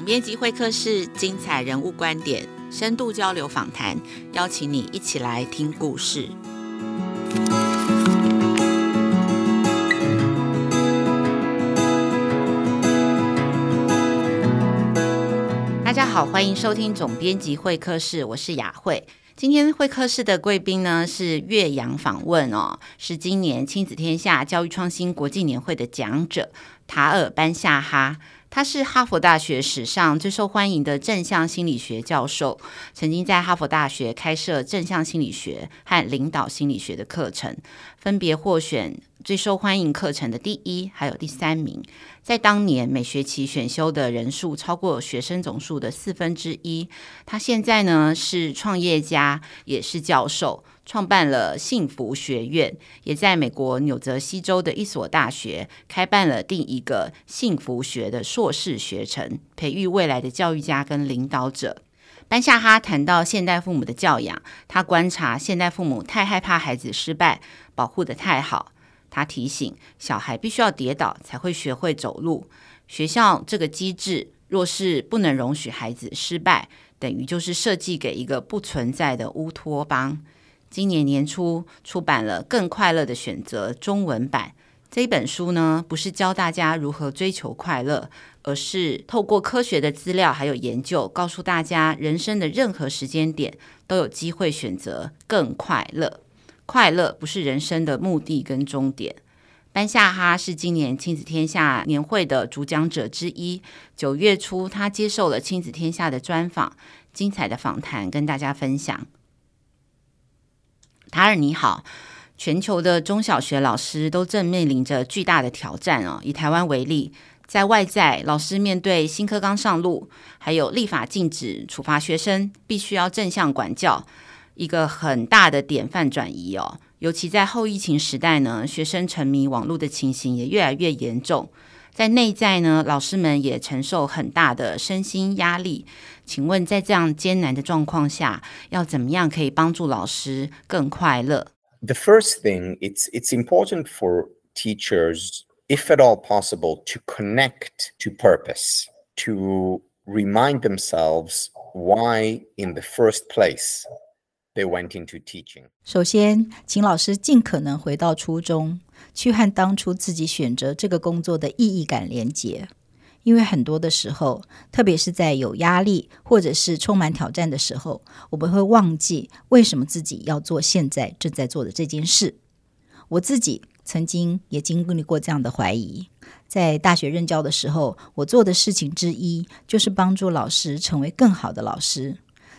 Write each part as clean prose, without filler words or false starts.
总编辑会客室，精彩人物观点，深度交流访谈，邀请你一起来听故事。大家好，欢迎收听总编辑会客室，我是雅慧。今天会客室的贵宾呢是岳阳访问哦，是今年亲子天下教育创新国际年会的讲者塔尔班夏哈。他是哈佛大学史上最受欢迎的正向心理学教授，曾经在哈佛大学开设正向心理学和领导心理学的课程，分别获选最受欢迎课程的第1还有第3名。在当年每学期选修的人数超过学生总数的1/4。他现在呢是创业家，也是教授，创办了幸福学院，也在美国纽泽西州的一所大学开办了第1个幸福学的硕士学程，培育未来的教育家跟领导者。班夏哈谈到现代父母的教养，他观察现代父母太害怕孩子失败，保护得太好。他提醒小孩必须要跌倒才会学会走路，学校这个机制若是不能容许孩子失败，等于就是设计给一个不存在的乌托邦。今年年初出版了《更快乐的选择》中文版，这本书呢不是教大家如何追求快乐，而是透过科学的资料还有研究，告诉大家人生的任何时间点都有机会选择更快乐。快乐不是人生的目的跟终点。班夏哈是今年亲子天下年会的主讲者之一。9月初，他接受了亲子天下的专访，精彩的访谈跟大家分享。塔尔你好，全球的中小学老师都正面临着巨大的挑战哦。以台湾为例，在外在，老师面对新课纲上路，还有立法禁止处罚学生，必须要正向管教。一个很大的典范转移哦，尤其在后疫情时代呢，学生沉迷网络的情形也越来越严重。在内在呢，老师们也承受很大的身心压力。请问在这样艰难的状况下，要怎么样可以帮助老师更快乐？ The first thing, it's important for teachers, if at all possible, to connect to purpose, to remind themselves why in the first place.They went into teaching. 首先，请老师尽可能回到初衷，去和当初自己选择这个工作的意义感连结。因为很多的时候，特别是在有压力或者是充满挑战的时候，我们会忘记为什么自己要做现在正在做的这件事。我自己曾经也经历过这样的怀疑。在大学任教的时候，我做的事情之一就是帮助老师成为更好的老师。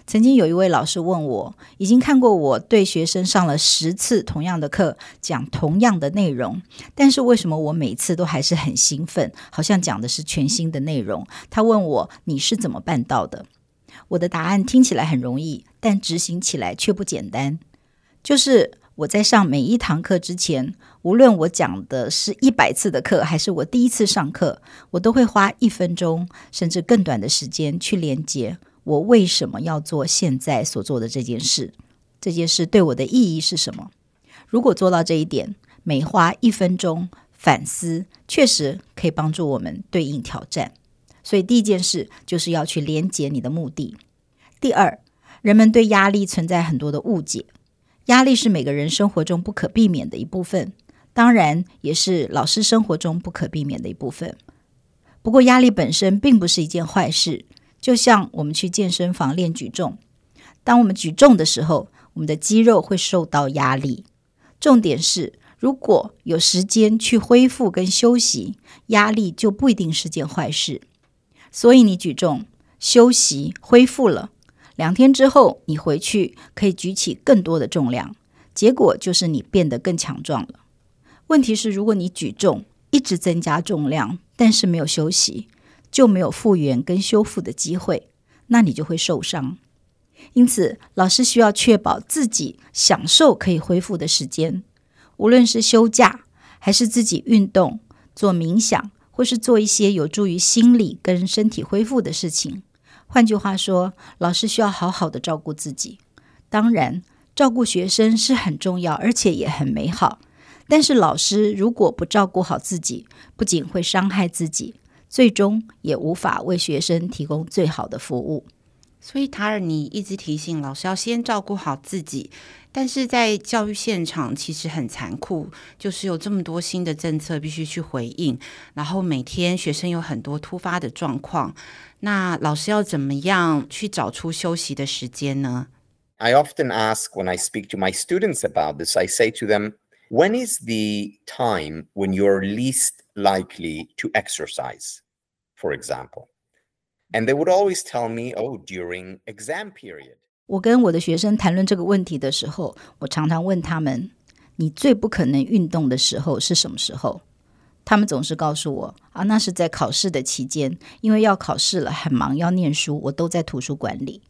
曾经有一位老师问我，已经看过我对学生上了10次同样的课，讲同样的内容，但是为什么我每次都还是很兴奋，好像讲的是全新的内容。他问我，你是怎么办到的？我的答案听起来很容易，但执行起来却不简单。就是我在上每一堂课之前，无论我讲的是100次的课还是我第一次上课，我都会花1分钟甚至更短的时间去连接我为什么要做现在所做的这件事？这件事对我的意义是什么？如果做到这一点，每花1分钟反思，确实可以帮助我们对应挑战。所以第一件事就是要去连结你的目的。第二，人们对压力存在很多的误解。压力是每个人生活中不可避免的一部分，当然也是老师生活中不可避免的一部分。不过压力本身并不是一件坏事。就像我们去健身房练举重，当我们举重的时候，我们的肌肉会受到压力。重点是，如果有时间去恢复跟休息，压力就不一定是件坏事。所以你举重、休息、恢复了，2天之后你回去可以举起更多的重量，结果就是你变得更强壮了。问题是，如果你举重一直增加重量，但是没有休息，就没有复原跟修复的机会，那你就会受伤。因此，老师需要确保自己享受可以恢复的时间，无论是休假，还是自己运动、做冥想，或是做一些有助于心理跟身体恢复的事情。换句话说，老师需要好好的照顾自己。当然，照顾学生是很重要，而且也很美好。但是老师如果不照顾好自己，不仅会伤害自己，最终也无法为学生提供最好的服务。所以塔尔尼一直提醒老师要先照顾好自己，但是在教育现场其实很残酷，就是有这么多新的政策必须去回应，然后每天学生有很多突发的状况，那老师要怎么样去找出休息的时间呢？ I often ask when I speak to my students about this, I say to them, when is the time when you're least likely to exercise, for example?And they would always tell me, oh, during exam period. 我跟我的学生谈论这个问题的时候，我常常问他们，你最不可能运动的时候是什么时候？他们总是告诉我，啊，那是在考试的期间，因为要考试了，很忙，要念书，我都在图书馆里。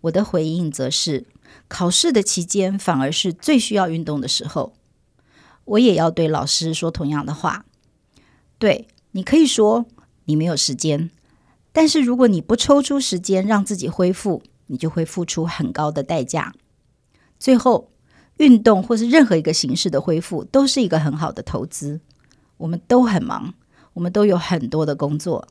我的回应则是，考试的期间反而是最需要运动的时候。我也要对老师说同样的话。对，你可以说，你没有时间。但是如果你不抽出时间让自己恢复，你就会付出很高的代价。最后，运动或是任何一个形式的恢复都是一个很好的投资。我们都很忙，我们都有很多的工作，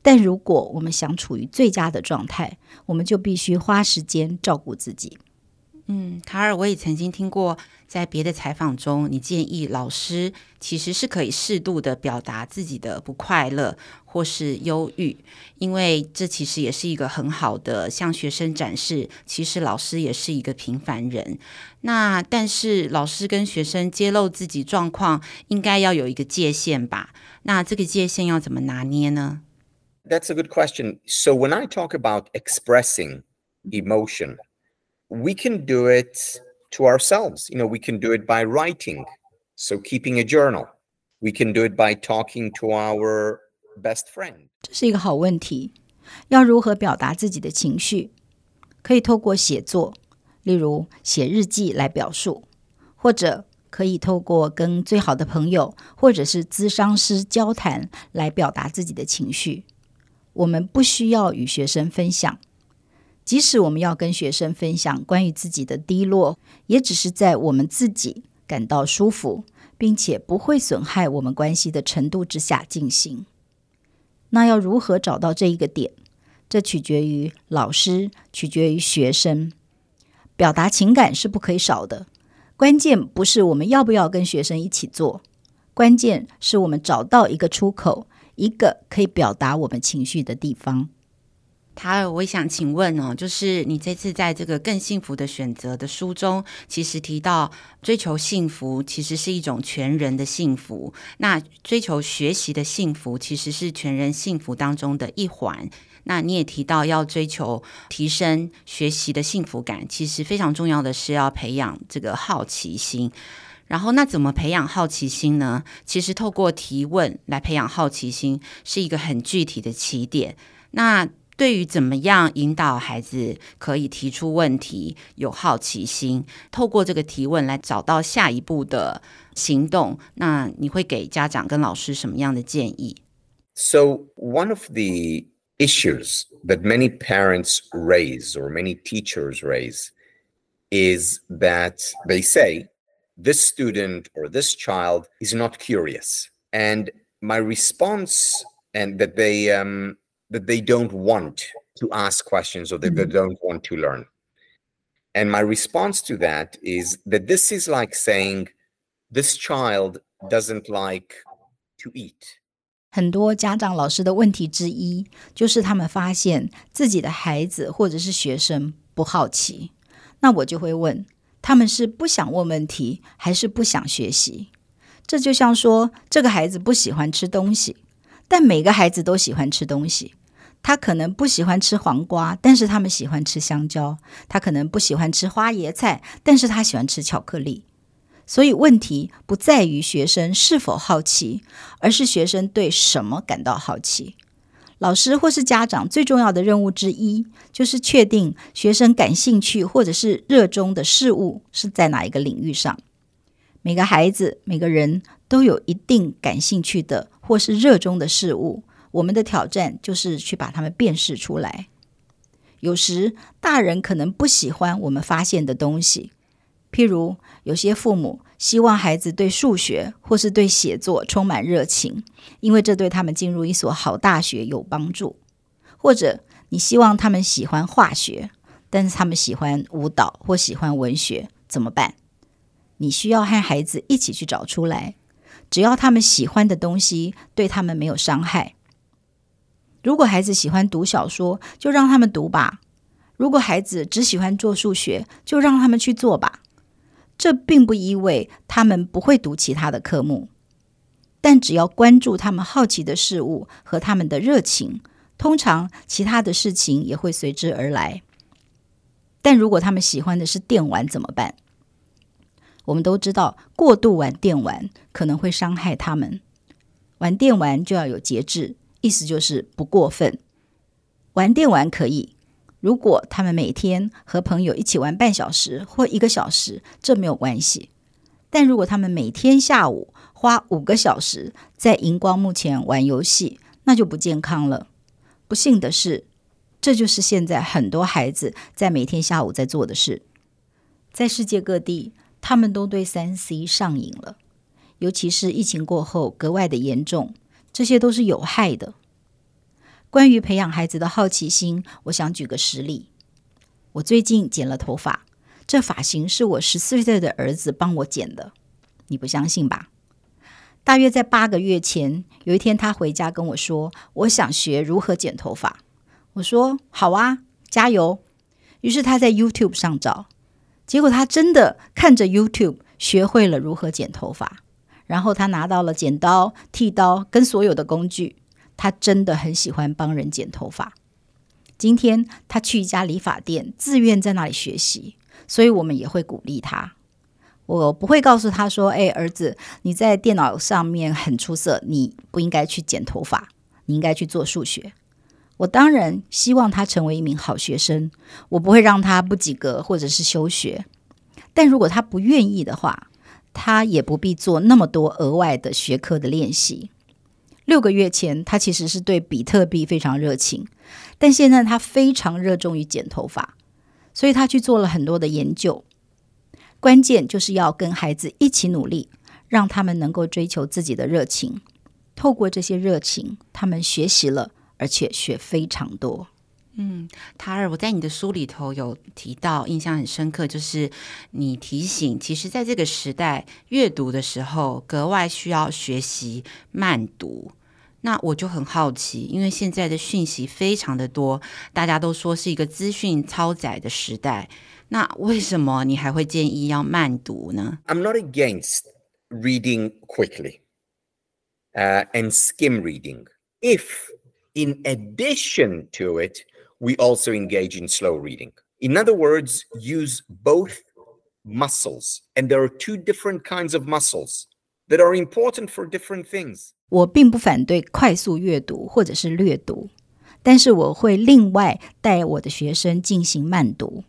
但如果我们想处于最佳的状态，我们就必须花时间照顾自己。塔尔，我也曾经听过在别的采访中，你建议老师其实是可以适度的表达自己的不快乐或是忧郁，因为这其实也是一个很好的向学生展示，其实老师也是一个平凡人。那但是老师跟学生揭露自己状况应该要有一个界限吧，那这个界限要怎么拿捏呢？ That's a good question. So when I talk about expressing emotion,We can do it to ourselves. You know, we can do it by writing, so keeping a journal. We can do it by talking to our best friend. 这是一个好问题，要如何表达自己的情绪？可以透过写作，例如写日记来表述，或者可以透过跟最好的朋友或者是咨商师交谈来表达自己的情绪。我们不需要与学生分享。即使我们要跟学生分享关于自己的低落，也只是在我们自己感到舒服，并且不会损害我们关系的程度之下进行。那要如何找到这一个点？这取决于老师，取决于学生。表达情感是不可以少的，关键不是我们要不要跟学生一起做，关键是我们找到一个出口，一个可以表达我们情绪的地方。塔尔，我想请问哦，就是你这次在这个更幸福的选择的书中，其实提到追求幸福其实是一种全人的幸福，那追求学习的幸福其实是全人幸福当中的一环。那你也提到要追求提升学习的幸福感，其实非常重要的是要培养这个好奇心。然后那怎么培养好奇心呢？其实透过提问来培养好奇心是一个很具体的起点。那对于怎么样引导孩子可以提出问题，有好奇心，透过这个提问来找到下一步的行动，那你会给家长跟老师什么样的建议？ So one of the issues that many parents raise or many teachers raise is that they say, this student or this child is not curious. And my response, and that they don't want to ask questions or that they don't want to learn. And my response to that is that this is like saying, this child doesn't like to eat. 很多家长老师的问题之一，就是他们发现自己的孩子或者是学生不好奇。那我就会问，他们是不想问问题，还是不想学习？这就像说，这个孩子不喜欢吃东西。但每个孩子都喜欢吃东西，他可能不喜欢吃黄瓜，但是他们喜欢吃香蕉，他可能不喜欢吃花椰菜，但是他喜欢吃巧克力。所以问题不在于学生是否好奇，而是学生对什么感到好奇。老师或是家长最重要的任务之一，就是确定学生感兴趣或者是热衷的事物是在哪一个领域上。每个孩子，每个人都有一定感兴趣的或是热衷的事物，我们的挑战就是去把它们辨识出来。有时大人可能不喜欢我们发现的东西，譬如有些父母希望孩子对数学或是对写作充满热情，因为这对他们进入一所好大学有帮助。或者你希望他们喜欢化学，但是他们喜欢舞蹈或喜欢文学，怎么办？你需要和孩子一起去找出来，只要他们喜欢的东西对他们没有伤害。如果孩子喜欢读小说，就让他们读吧。如果孩子只喜欢做数学，就让他们去做吧。这并不意味他们不会读其他的科目，但只要关注他们好奇的事物和他们的热情，通常其他的事情也会随之而来。但如果他们喜欢的是电玩怎么办？我们都知道，过度玩电玩可能会伤害他们。玩电玩就要有节制，意思就是不过分。玩电玩可以，如果他们每天和朋友一起玩半小时或1个小时，这没有关系。但如果他们每天下午花5个小时在荧光幕前玩游戏，那就不健康了。不幸的是，这就是现在很多孩子在每天下午在做的事。在世界各地，他们都对 3C 上瘾了，尤其是疫情过后格外的严重，这些都是有害的。关于培养孩子的好奇心，我想举个实例。我最近剪了头发，这发型是我14岁的儿子帮我剪的，你不相信吧？大约在8个月前，有一天他回家跟我说，我想学如何剪头发。我说好啊，加油。于是他在 YouTube 上找，结果他真的看着 YouTube 学会了如何剪头发，然后他拿到了剪刀、剃刀跟所有的工具。他真的很喜欢帮人剪头发。今天他去一家理发店，自愿在那里学习，所以我们也会鼓励他。我不会告诉他说，儿子，你在电脑上面很出色，你不应该去剪头发，你应该去做数学。我当然希望他成为一名好学生，我不会让他不及格或者是休学。但如果他不愿意的话，他也不必做那么多额外的学科的练习。6个月前，他其实是对比特币非常热情，但现在他非常热衷于剪头发，所以他去做了很多的研究。关键就是要跟孩子一起努力，让他们能够追求自己的热情。透过这些热情，他们学习了，而且学非常多。塔尔，我在你的书里头有提到，印象很深刻，就是你提醒，其实在这个时代，阅读的时候格外需要学习慢读。那我就很好奇，因为现在的讯息非常的多，大家都说是一个资讯超载的时代，那为什么你还会建议要慢读呢？ I'm not against reading quickly and skim reading if in addition to it we also engage in slow reading. In other words, use both muscles. And there are two different kinds of muscles that are important for different things. 我并不反对快速阅读或者是略读，但是我会另外带我的学生进行慢读。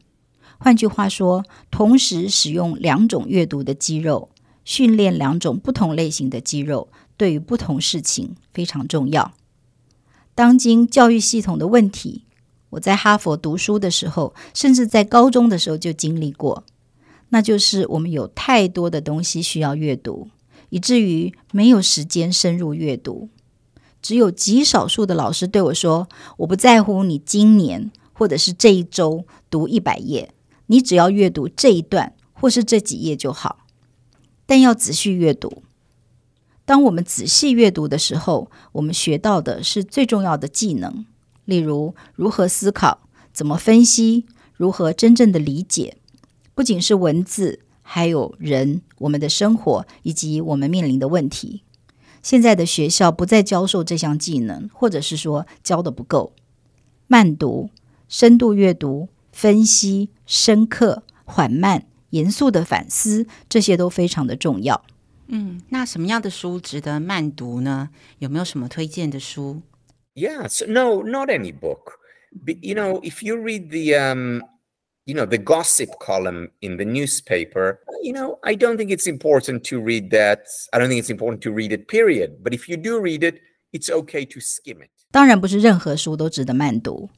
换句话说，同时使用2种阅读的肌肉，训练2种不同类型的肌肉，对于不同事情非常重要。当今教育系统的问题，我在哈佛读书的时候，甚至在高中的时候就经历过，那就是我们有太多的东西需要阅读，以至于没有时间深入阅读。只有极少数的老师对我说，我不在乎你今年或者是这一周读100页，你只要阅读这一段或是这几页就好，但要仔细阅读。当我们仔细阅读的时候，我们学到的是最重要的技能，例如如何思考、怎么分析、如何真正的理解，不仅是文字，还有人、我们的生活以及我们面临的问题。现在的学校不再教授这项技能，或者是说教得不够。慢读、深度阅读、分析、深刻、缓慢、严肃的反思，这些都非常的重要。那什么样的书值得慢读呢？有没有什么推荐的书？Yes, no, not any book. But, you know, if you read the gossip column in the newspaper, I don't think it's important to read that. I don't think it's important to read it, period. But if you do read it, it's okay to skim it. 当然不是任何书都值得慢读。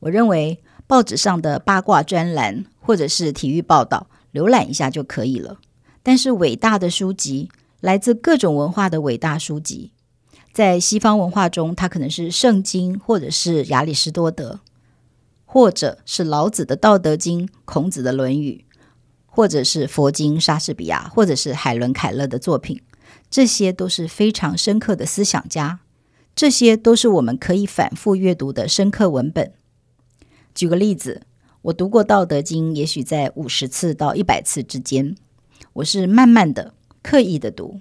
我认为报纸上的八卦专栏或者是体育报道，浏览一下就可以了。但是伟大的书籍，来自各种文化的伟大书籍，在西方文化中它可能是圣经，或者是亚里士多德，或者是老子的道德经，孔子的论语，或者是佛经莎士比亚，或者是海伦凯勒的作品，这些都是非常深刻的思想家，这些都是我们可以反复阅读的深刻文本。举个例子，我读过道德经也许在50次到100次之间，我是慢慢的刻意的读，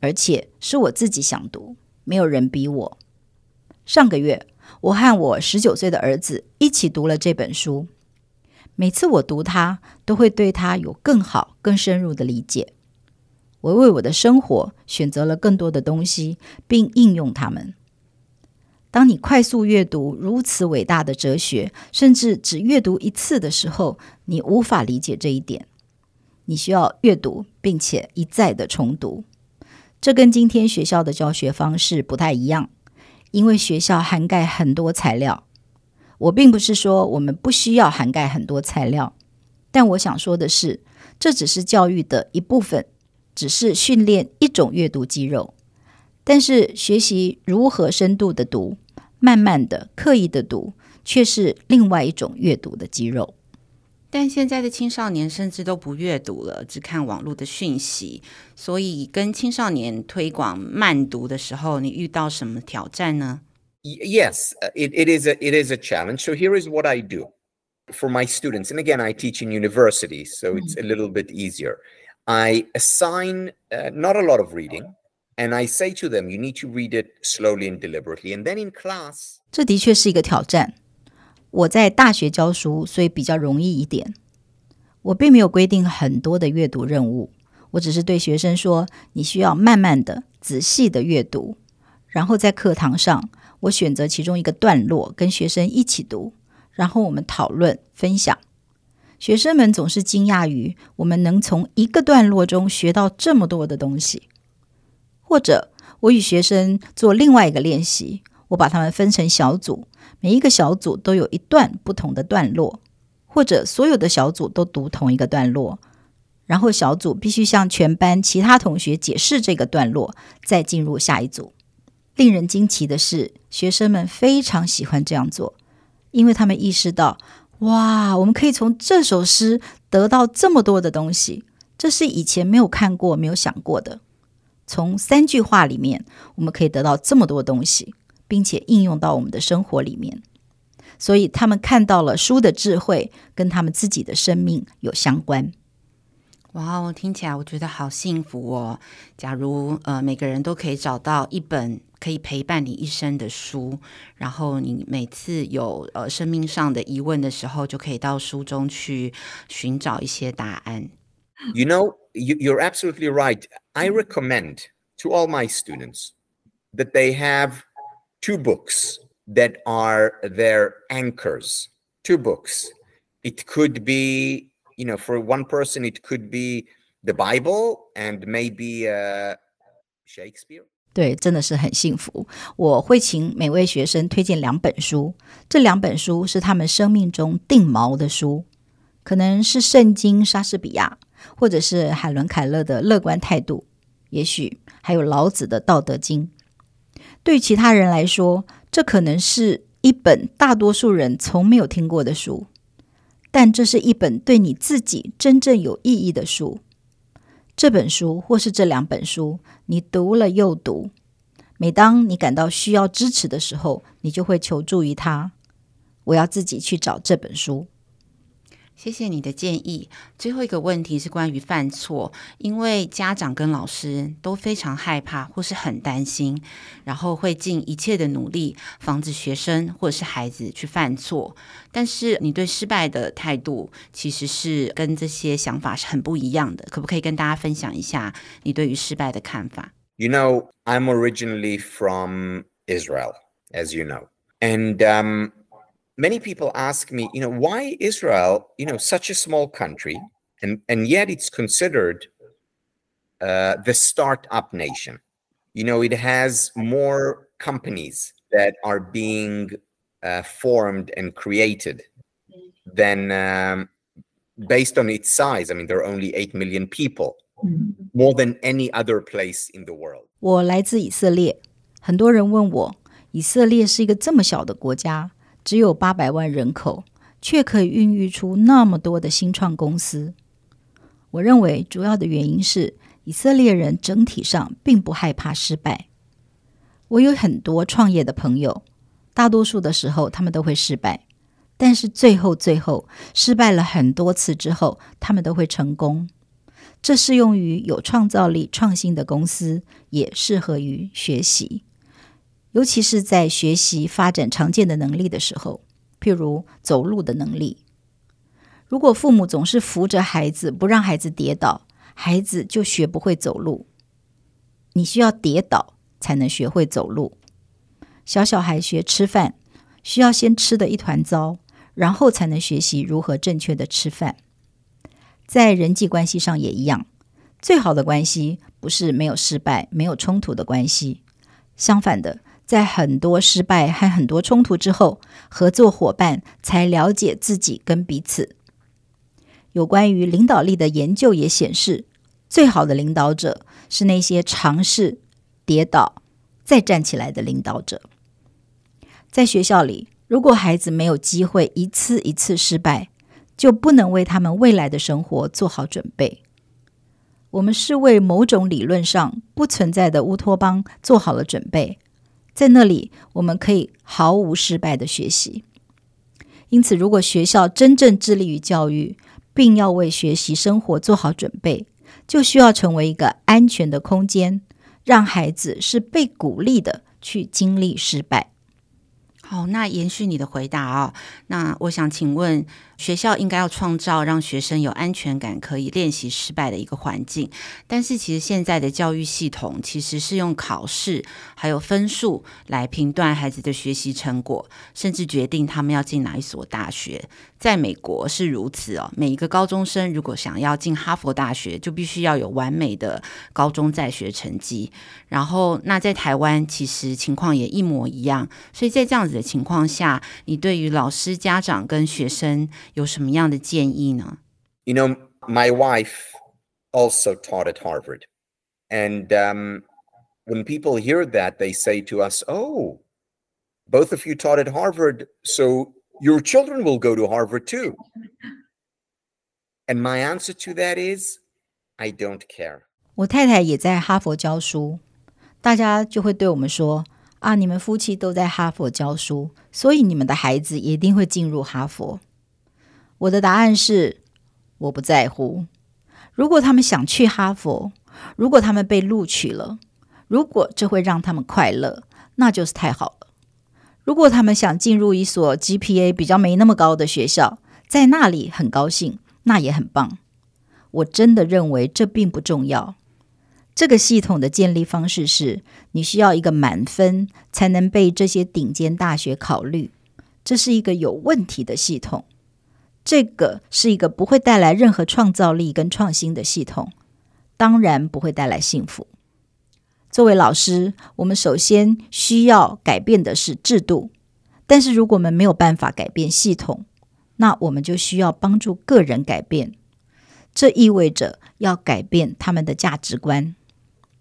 而且是我自己想读，没有人逼我。上个月我和我19岁的儿子一起读了这本书，每次我读它都会对它有更好更深入的理解，我为我的生活选择了更多的东西并应用它们。当你快速阅读如此伟大的哲学，甚至只阅读一次的时候，你无法理解这一点，你需要阅读并且一再的重读。这跟今天学校的教学方式不太一样，因为学校涵盖很多材料。我并不是说我们不需要涵盖很多材料，但我想说的是，这只是教育的一部分，只是训练一种阅读肌肉。但是学习如何深度的读，慢慢的刻意的读，却是另外一种阅读的肌肉。但现在的青少年甚至都不阅读了，只看网络的讯息，所以跟青少年推广慢读的时候，你遇到什么挑战呢？ Yes, it is a challenge. So here is what I do for my students. And again, I teach in university, so it's a little bit easier. I assign not a lot of reading.And I say to them, you need to read it slowly and deliberately. And then in class, 这的确是一个挑战。我在大学教书，所以比较容易一点。我并没有规定很多的阅读任务，我只是对学生说，你需要慢慢的、仔细的阅读。然后在课堂上，我选择其中一个段落跟学生一起读，然后我们讨论、分享。学生们总是惊讶于我们能从一个段落中学到这么多的东西。或者我与学生做另外一个练习，我把他们分成小组，每一个小组都有一段不同的段落，或者所有的小组都读同一个段落，然后小组必须向全班其他同学解释这个段落，再进入下一组。令人惊奇的是，学生们非常喜欢这样做，因为他们意识到，哇，我们可以从这首诗得到这么多的东西，这是以前没有看过、没有想过的。从3句话里面，我们可以得到这么多东西，并且应用到我们的生活里面。所以他们看到了书的智慧跟他们自己的生命有相关。哇，听起来我觉得好幸福哦！假如每个人都可以找到一本可以陪伴你一生的书，然后你每次有生命上的疑问的时候，就可以到书中去寻找一些答案。You know, you're absolutely right. I recommend to all my students that they have 2 books that are their anchors. 2 books. It could be, you know, for one person, it could be the Bible and maybe Shakespeare. 对，真的是很幸福。我会请每位学生推荐2本书，这2本书是他们生命中定锚的书，可能是圣经、莎士比亚，或者是海伦凯勒的乐观态度，也许还有老子的道德经。对其他人来说，这可能是一本大多数人从没有听过的书，但这是一本对你自己真正有意义的书。这本书或是这2本书，你读了又读，每当你感到需要支持的时候，你就会求助于它。我要自己去找这本书。谢谢你的建议。最后一个问题是关于犯错，因为家长跟老师都非常害怕或是很担心，然后会尽一切的努力防止学生或是孩子去犯错，但是你对失败的态度其实是跟这些想法是很不一样的，可不可以跟大家分享一下你对于失败的看法？ You know, I'm originally from Israel, as you know, and many people ask me, you know, why Israel, you know, such a small country, and yet it's considered the startup nation. You know, it has more companies that are being formed and created than based on its size, I mean, there are only 8 million people, more than any other place in the world. 我来自以色列，很多人问我，以色列是一个这么小的国家，只有800万人口，却可以孕育出那么多的新创公司。我认为主要的原因是以色列人整体上并不害怕失败。我有很多创业的朋友，大多数的时候他们都会失败，但是最后失败了很多次之后，他们都会成功。这适用于有创造力创新的公司，也适合于学习，尤其是在学习发展常见的能力的时候，譬如走路的能力。如果父母总是扶着孩子不让孩子跌倒，孩子就学不会走路。你需要跌倒才能学会走路。小孩学吃饭，需要先吃得一团糟，然后才能学习如何正确的吃饭。在人际关系上也一样，最好的关系不是没有失败没有冲突的关系，相反的，在很多失败和很多冲突之后，合作伙伴才了解自己跟彼此。有关于领导力的研究也显示，最好的领导者是那些尝试、跌倒再站起来的领导者。在学校里，如果孩子没有机会一次一次失败，就不能为他们未来的生活做好准备。我们是为某种理论上不存在的乌托邦做好了准备，在那里我们可以毫无失败的学习。因此，如果学校真正致力于教育，并要为学习生活做好准备，就需要成为一个安全的空间，让孩子是被鼓励的去经历失败。好，那延续你的回答啊，那我想请问，学校应该要创造让学生有安全感，可以练习失败的一个环境，但是其实现在的教育系统其实是用考试还有分数来评断孩子的学习成果，甚至决定他们要进哪一所大学。在美国是如此哦，每一个高中生如果想要进哈佛大学，就必须要有完美的高中在学成绩。然后那在台湾其实情况也一模一样，所以在这样子的情况下，你对于老师、家长跟学生有什么样的建议呢？ You know, my wife also taught at Harvard. And when people hear that, they say to us, oh, both of you taught at Harvard, so your children will go to Harvard too. And my answer to that is, I don't care. 我太太也在哈佛教书，大家就会对我们说，啊，你们夫妻都在哈佛教书，所以你们的孩子一定会进入哈佛。我的答案是，我不在乎。如果他们想去哈佛，如果他们被录取了，如果这会让他们快乐，那就是太好了。如果他们想进入一所 GPA 比较没那么高的学校，在那里很高兴，那也很棒。我真的认为这并不重要。这个系统的建立方式是，你需要一个满分才能被这些顶尖大学考虑。这是一个有问题的系统。这个是一个不会带来任何创造力跟创新的系统，当然不会带来幸福。作为老师，我们首先需要改变的是制度，但是如果我们没有办法改变系统，那我们就需要帮助个人改变。这意味着要改变他们的价值观。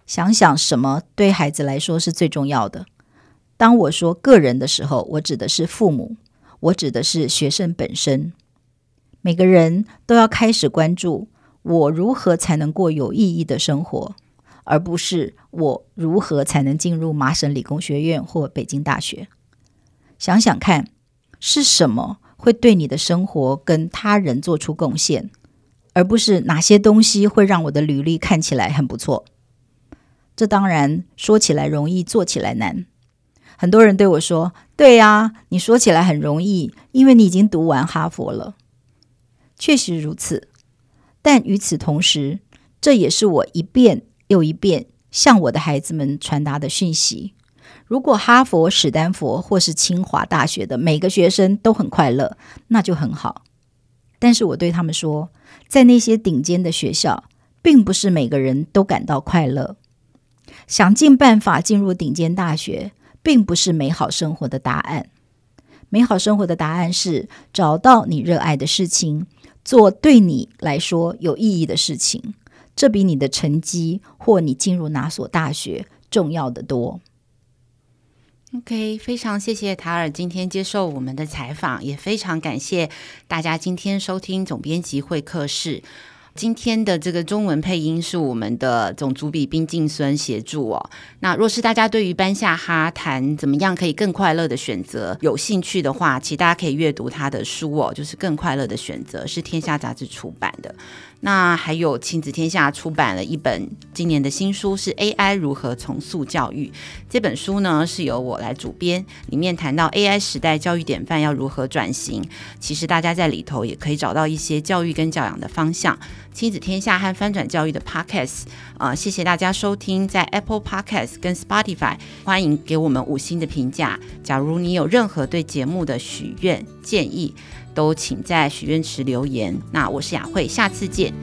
想想什么对孩子来说是最重要的。当我说个人的时候，我指的是父母，我指的是学生本身。每个人都要开始关注，我如何才能过有意义的生活，而不是我如何才能进入麻省理工学院或北京大学。想想看，是什么会对你的生活跟他人做出贡献，而不是哪些东西会让我的履历看起来很不错。这当然说起来容易，做起来难。很多人对我说，对啊，你说起来很容易，因为你已经读完哈佛了。确实如此，但与此同时，这也是我一遍又一遍向我的孩子们传达的讯息。如果哈佛、史丹佛或是清华大学的每个学生都很快乐，那就很好。但是我对他们说，在那些顶尖的学校，并不是每个人都感到快乐。想尽办法进入顶尖大学，并不是美好生活的答案。美好生活的答案是找到你热爱的事情，做对你来说有意义的事情，这比你的成绩或你进入哪所大学重要的多。 OK， 非常谢谢塔尔今天接受我们的采访，也非常感谢大家今天收听总编辑会客室。今天的这个中文配音是我们的总主笔冰敬孙协助哦。那若是大家对于班夏哈谈怎么样可以更快乐的选择有兴趣的话，其实大家可以阅读他的书哦，就是《更快乐的选择》，是天下杂志出版的。那还有亲子天下出版了一本今年的新书，是 AI 如何重塑教育。这本书呢是由我来主编，里面谈到 AI 时代教育典范要如何转型，其实大家在里头也可以找到一些教育跟教养的方向。亲子天下和翻转教育的 Podcast，谢谢大家收听，在 Apple Podcast 跟 Spotify 欢迎给我们5星的评价。假如你有任何对节目的许愿建议，都请在许愿池留言。那我是雅慧，下次见。